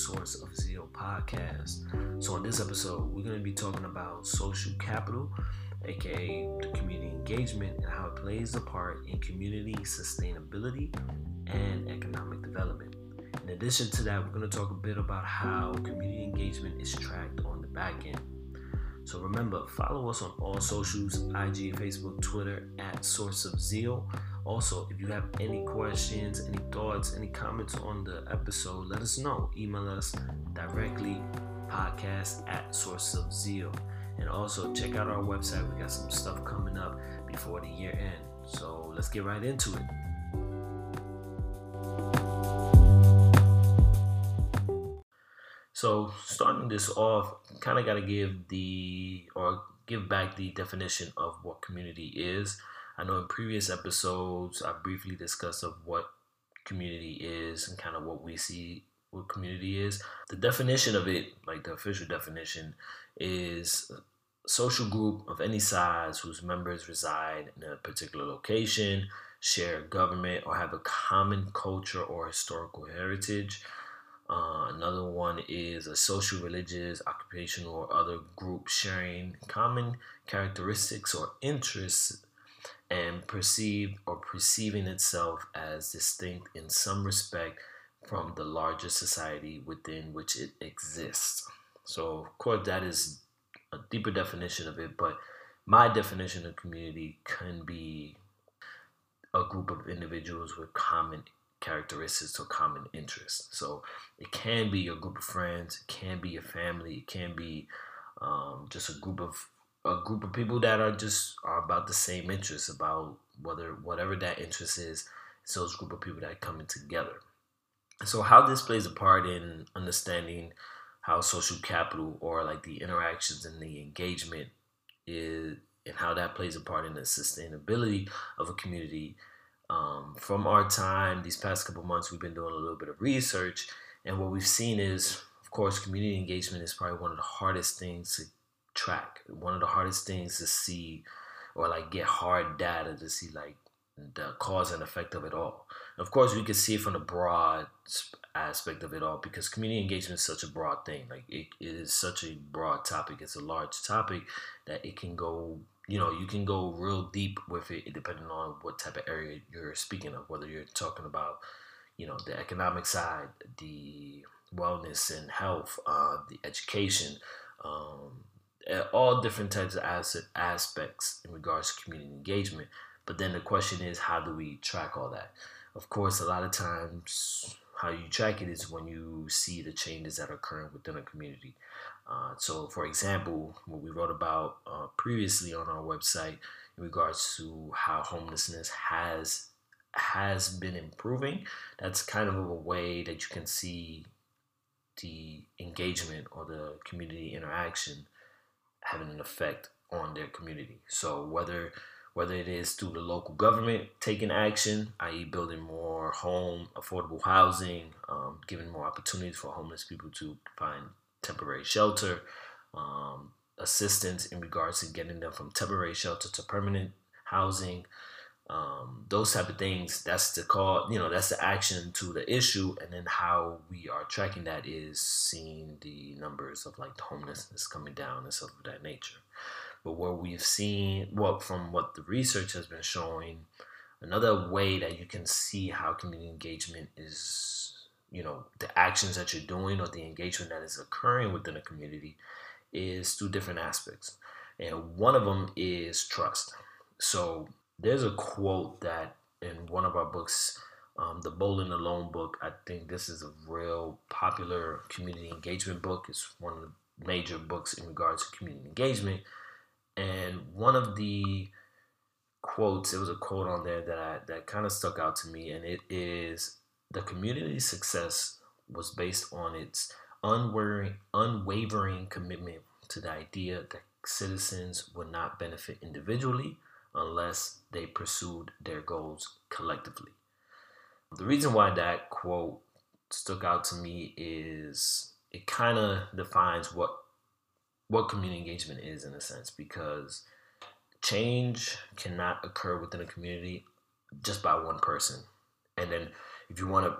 Source of Zeal podcast. So in this episode, we're going to be talking about social capital, aka the community engagement, and how it plays a part in community sustainability and economic development. In addition to that, we're going to talk a bit about how community engagement is tracked on the back end. So remember, follow us on all socials, IG, Facebook, Twitter, at Source of Zeal. Also, if you have any questions, any thoughts, any comments on the episode, let us know. Email us directly, podcast@sourceofzeal. And also, check out our website. We got some stuff coming up before the year end. So let's get right into it. So starting this off, kind of got to give back the definition of what community is. I know in previous episodes, I briefly discussed of what community is and kind of what we see what community is. The definition of it, like the official definition, is a social group of any size whose members reside in a particular location, share government, or have a common culture or historical heritage. Another one is a social, religious, occupational, or other group sharing common characteristics or interests and perceived or perceiving itself as distinct in some respect from the larger society within which it exists. So, of course, that is a deeper definition of it, but my definition of community can be a group of individuals with common characteristics or common interests. So it can be your group of friends, it can be your family, it can be just a group of people that are about the same interests, about whatever that interest is. It's those group of people that are coming together. So how this plays a part in understanding how social capital, or like the interactions and the engagement, is, and how that plays a part in the sustainability of a community. From our time, these past couple months, we've been doing a little bit of research, and what we've seen is, of course, community engagement is probably one of the hardest things to track, one of the hardest things to see, or like get hard data to see like the cause and effect of it all. And of course, we can see it from the broad aspect of it all, because community engagement is such a broad thing. Like it is such a broad topic. It's a large topic that it can go. You can go real deep with it depending on what type of area you're speaking of, whether you're talking about, the economic side, the wellness and health, the education, all different types of aspects in regards to community engagement. But then the question is, how do we track all that? Of course, a lot of times how you track it is when you see the changes that are occurring within a community. So, for example, what we wrote about previously on our website in regards to how homelessness has been improving, that's kind of a way that you can see the engagement or the community interaction having an effect on their community. So whether it is through the local government taking action, i.e. building more affordable housing, giving more opportunities for homeless people to find temporary shelter, assistance in regards to getting them from temporary shelter to permanent housing, those type of things. That's the call, that's the action to the issue. And then how we are tracking that is seeing the numbers of like the homelessness coming down and stuff of that nature. But what we've seen, from what the research has been showing, another way that you can see how community engagement is, the actions that you're doing or the engagement that is occurring within a community, is through different aspects. And one of them is trust. So there's a quote that in one of our books, the Bowling Alone book, I think this is a real popular community engagement book. It's one of the major books in regards to community engagement. And one of the quotes, there was a quote on there that kind of stuck out to me, and it is, the community's success was based on its unwavering commitment to the idea that citizens would not benefit individually unless they pursued their goals collectively. The reason why that quote stuck out to me is it kind of defines what community engagement is, in a sense, because change cannot occur within a community just by one person. And then if you want to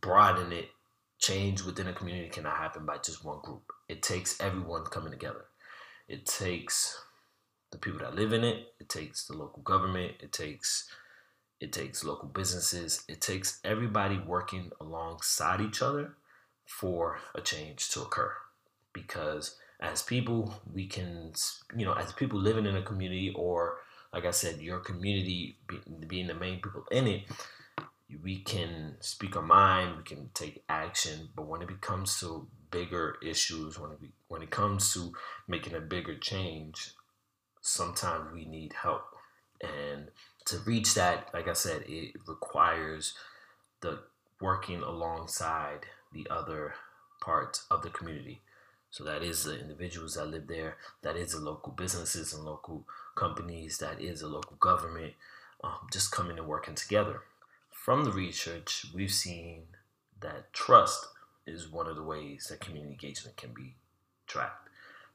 broaden it Change within a community cannot happen by just one group. It takes everyone coming together. It takes the people that live in it. It takes the local government. It takes local businesses. It takes everybody working alongside each other for a change to occur. Because as people, we can, as people living in a community, or like I said, your community being the main people in it, we can speak our mind, we can take action, but when it becomes to bigger issues, when it comes to making a bigger change, sometimes we need help. And to reach that, like I said, it requires the working alongside the other parts of the community. So that is the individuals that live there, that is the local businesses and local companies, that is the local government, just coming and working together. From the research, we've seen that trust is one of the ways that community engagement can be tracked.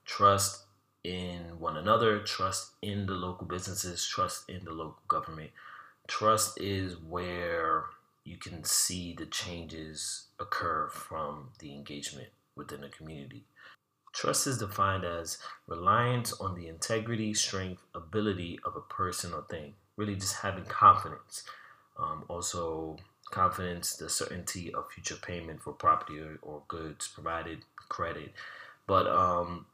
Trust in one another, trust in the local businesses, trust in the local government. Trust is where you can see the changes occur from the engagement within a community. Trust is defined as reliance on the integrity, strength, ability of a person or thing. Really just having confidence. Also, confidence, the certainty of future payment for property or goods provided, credit. But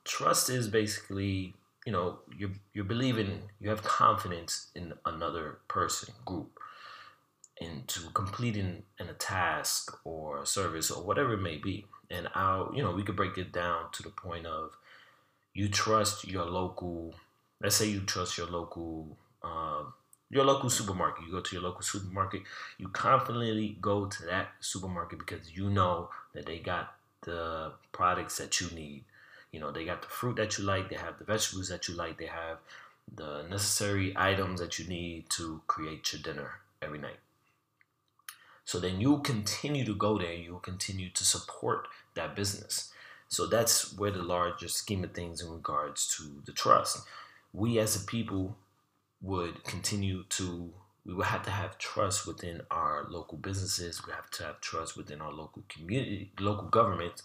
trust is basically, you're believing, you have confidence in another person, group, into completing a task or a service or whatever it may be. And we could break it down to the point of you trust your local. Let's say you trust your local. Your local supermarket. You go to your local supermarket. You confidently go to that supermarket because you know that they got the products that you need. They got the fruit that you like. They have the vegetables that you like. They have the necessary items that you need to create your dinner every night. So then you continue to go there. You will continue to support that business. So that's where the larger scheme of things in regards to the trust. We as a people would have to have trust within our local businesses. We have to have trust within our local community, local governments,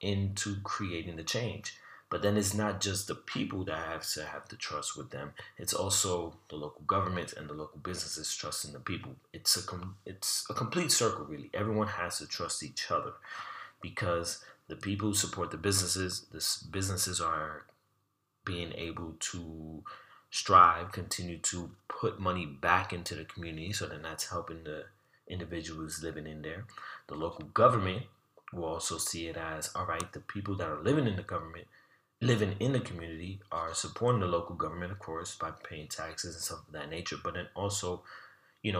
into creating the change. But then it's not just the people that have to have the trust with them. It's also the local governments and the local businesses trusting the people. It's a complete circle, really. Everyone has to trust each other because the people support the businesses. The businesses are being able to strive, continue to put money back into the community, so then that's helping the individuals living in there. The local government will also see it as, all right, the people that are living in the community are supporting the local government, of course, by paying taxes and stuff of that nature, but then also,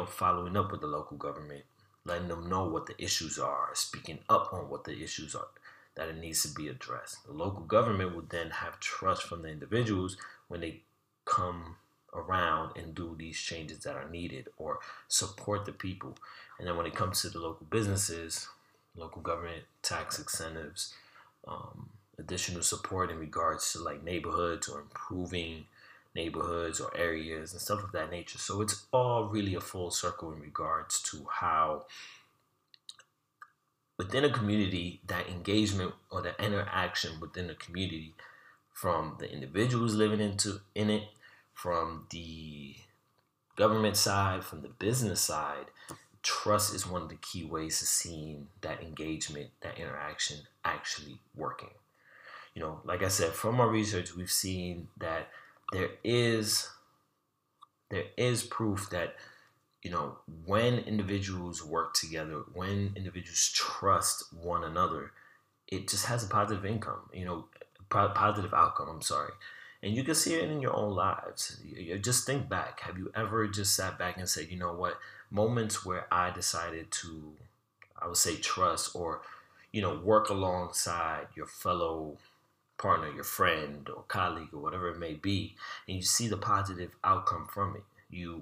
following up with the local government, letting them know what the issues are, speaking up on what the issues are, that it needs to be addressed. The local government will then have trust from the individuals when they come around and do these changes that are needed or support the people. And then when it comes to the local businesses, local government, tax incentives, additional support in regards to like neighborhoods or improving neighborhoods or areas and stuff of that nature. So it's all really a full circle in regards to how within a community, that engagement or the interaction within a community from the individuals living in it, from the government side, from the business side, trust is one of the key ways to seeing that engagement, that interaction actually working. Like I said, from our research, we've seen that there is proof that, when individuals work together, when individuals trust one another, it just has a positive income, positive outcome, I'm sorry. And you can see it in your own lives. You just think back. Have you ever just sat back and said, you know what, moments where I decided to, I would say, trust or, work alongside your fellow partner, your friend or colleague or whatever it may be, and you see the positive outcome from it.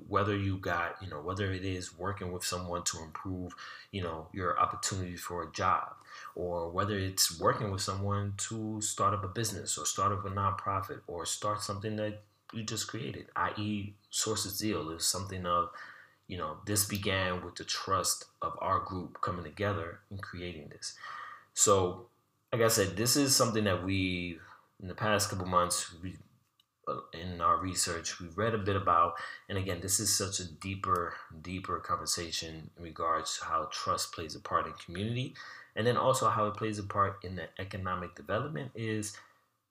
Whether it is working with someone to improve, your opportunities for a job, or whether it's working with someone to start up a business or start up a nonprofit or start something that you just created, i.e. Source of Zeal is something of You know, this began with the trust of our group coming together and creating this. So, like I said, this is something that we, in the past couple months, in our research, we read a bit about. And again, this is such a deeper conversation in regards to how trust plays a part in community. And then also how it plays a part in the economic development is,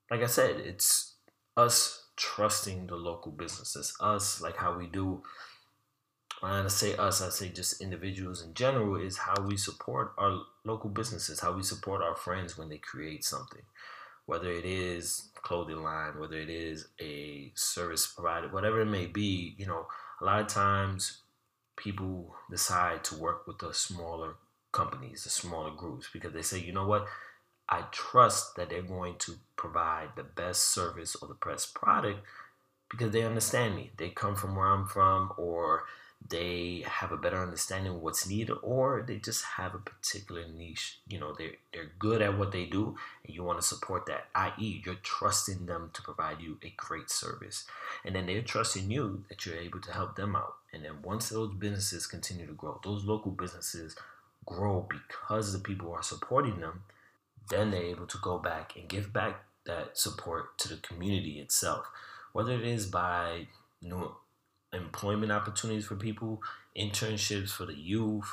like I said, it's us trusting the local businesses, us, like how we do. When I say us, I say just individuals in general, is how we support our local businesses, how we support our friends when they create something. Whether it is clothing line, whether it is a service provider, whatever it may be, you know, a lot of times people decide to work with the smaller companies, the smaller groups, because they say, you know what, I trust that they're going to provide the best service or the best product because they understand me. They come from where I'm from, or they have a better understanding of what's needed, or they just have a particular niche. You know, they're good at what they do, and you want to support that, i.e. you're trusting them to provide you a great service. And then they're trusting you that you're able to help them out. And then once those businesses continue to grow, those local businesses grow because the people are supporting them, then they're able to go back and give back that support to the community itself, whether it is by new employment opportunities for people, internships for the youth,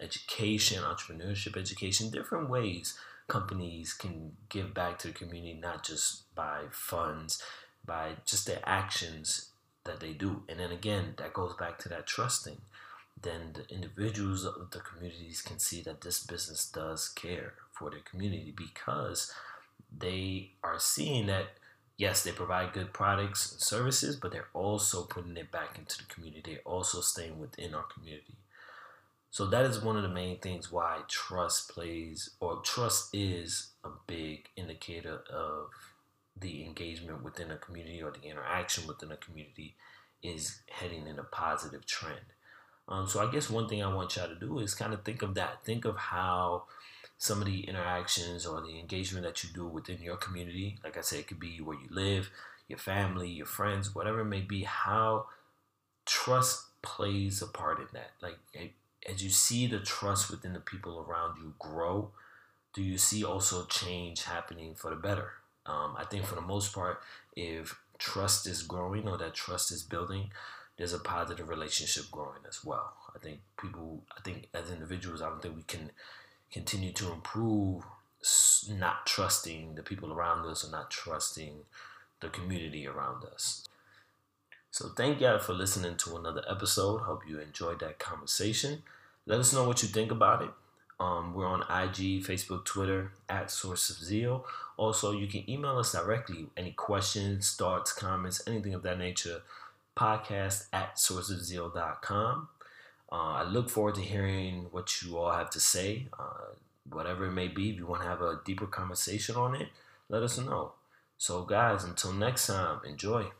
education, entrepreneurship education, different ways companies can give back to the community, not just by funds, by just their actions that they do. And then again, that goes back to that trusting. Then the individuals of the communities can see that this business does care for their community because they are seeing that, yes, they provide good products and services, but they're also putting it back into the community. They're also staying within our community. So that is one of the main things why trust is a big indicator of the engagement within a community, or the interaction within a community is heading in a positive trend. So I guess one thing I want y'all to do is kind of think of that. Think of how some of the interactions or the engagement that you do within your community, like I said, it could be where you live, your family, your friends, whatever it may be, how trust plays a part in that. Like, as you see the trust within the people around you grow, do you see also change happening for the better? I think for the most part, if trust is growing or that trust is building, there's a positive relationship growing as well. I think as individuals, I don't think we can continue to improve not trusting the people around us or not trusting the community around us. So thank y'all for listening to another episode. Hope you enjoyed that conversation. Let us know what you think about it. We're on IG, Facebook, Twitter, @SourceOfZeal. Also, you can email us directly. Any questions, thoughts, comments, anything of that nature, podcast@sourceofzeal.com. I look forward to hearing what you all have to say, whatever it may be. If you want to have a deeper conversation on it, let us know. So guys, until next time, enjoy.